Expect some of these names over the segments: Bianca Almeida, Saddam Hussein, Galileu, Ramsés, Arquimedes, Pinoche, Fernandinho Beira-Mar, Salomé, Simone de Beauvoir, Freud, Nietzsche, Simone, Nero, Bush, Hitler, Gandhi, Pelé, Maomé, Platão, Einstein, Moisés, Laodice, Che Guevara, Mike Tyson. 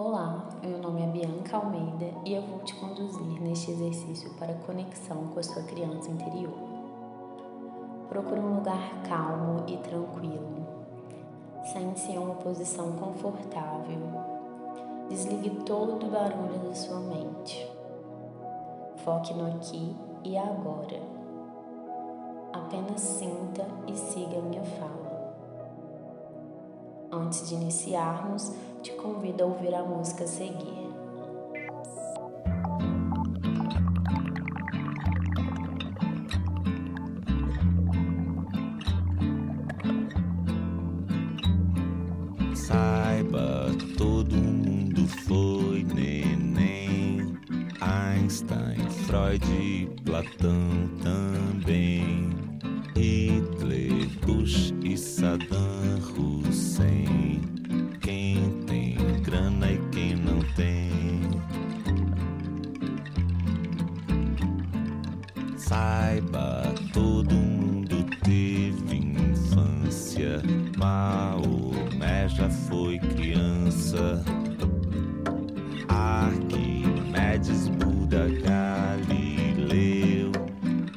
Olá, meu nome é Bianca Almeida e eu vou te conduzir neste exercício para conexão com a sua criança interior. Procure um lugar calmo e tranquilo. Sente-se em uma posição confortável. Desligue todo o barulho da sua mente. Foque no aqui e agora. Apenas sinta e siga a minha fala. Antes de iniciarmos, te convido a ouvir a música a seguir. Saiba, todo mundo foi neném. Einstein, Freud e Platão também. Hitler, Bush e Saddam Hussein. Quem tem grana e quem não tem. Saiba, todo mundo teve infância. Maomé já foi criança. Arquimedes, Buda, Galileu.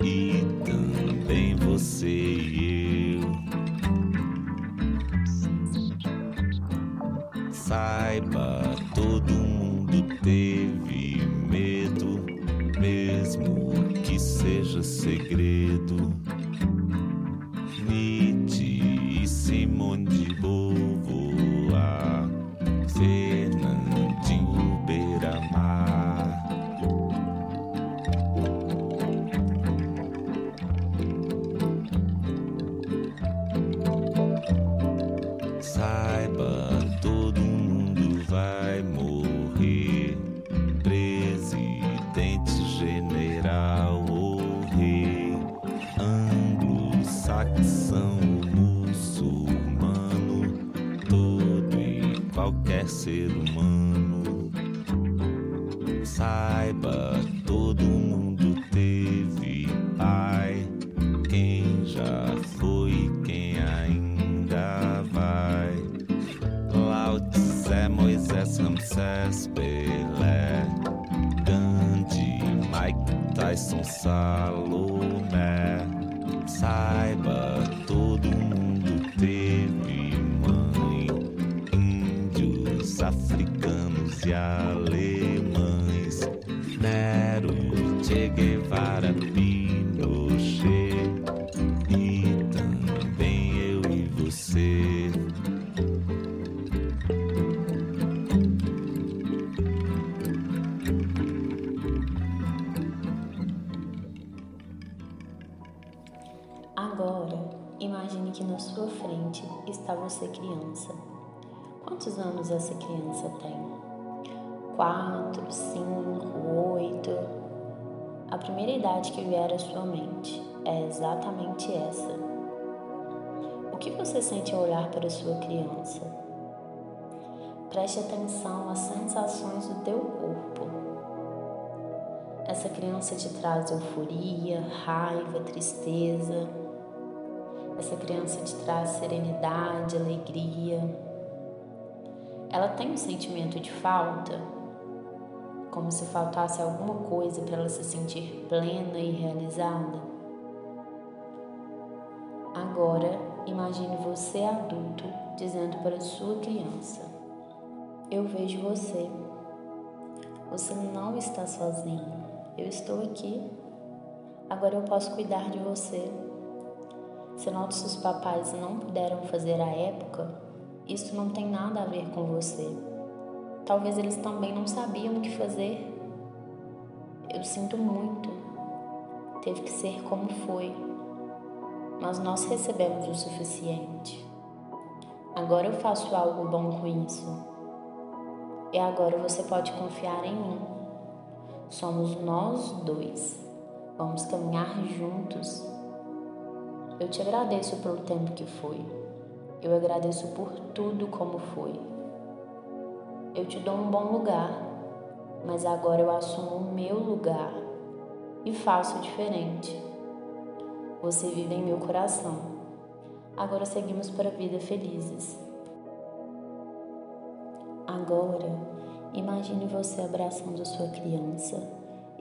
E também você e eu. Saiba, todo mundo teve medo, mesmo que seja segredo. Nietzsche e Simone de Beauvoir, Fernandinho Beira-Mar. Saiba, todo mundo vai morrer. Presidente, general ou rei. Anglo-saxão, muçulmano, todo e qualquer ser humano. Saiba, todo mundo teve pai. Quem já foi e quem ainda vai. Laodice, Moisés, Ramsés, Pelé, Gandhi, Mike Tyson, Salomé. Saiba, todo mundo teve mãe. Índios, africanos e alemães. Nero, Che Guevara, Pinoche. E também eu e você. Agora, imagine que na sua frente está você criança. Quantos anos essa criança tem? 4, 5, 8. A primeira idade que vier à sua mente é exatamente essa. O que você sente ao olhar para a sua criança? Preste atenção às sensações do teu corpo. Essa criança te traz euforia, raiva, tristeza. Essa criança te traz serenidade, alegria. Ela tem um sentimento de falta? Como se faltasse alguma coisa para ela se sentir plena e realizada. Agora, imagine você adulto dizendo para a sua criança: eu vejo você. Você não está sozinho. Eu estou aqui. Agora eu posso cuidar de você. Se nossos papais não puderam fazer à época, isso não tem nada a ver com você. Talvez eles também não sabiam o que fazer. Eu sinto muito. Teve que ser como foi. Mas nós recebemos o suficiente. Agora eu faço algo bom com isso. E agora você pode confiar em mim. Somos nós dois. Vamos caminhar juntos. Eu te agradeço pelo tempo que foi. Eu agradeço por tudo como foi. Eu te dou um bom lugar, mas agora eu assumo o meu lugar e faço diferente. Você vive em meu coração. Agora seguimos para a vida felizes. Agora, imagine você abraçando sua criança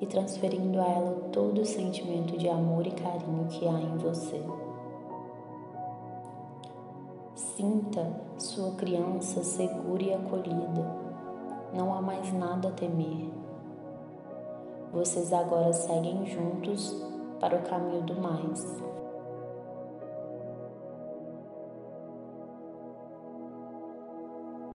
e transferindo a ela todo o sentimento de amor e carinho que há em você. Sinta sua criança segura e acolhida. Não há mais nada a temer. Vocês agora seguem juntos para o caminho do mais.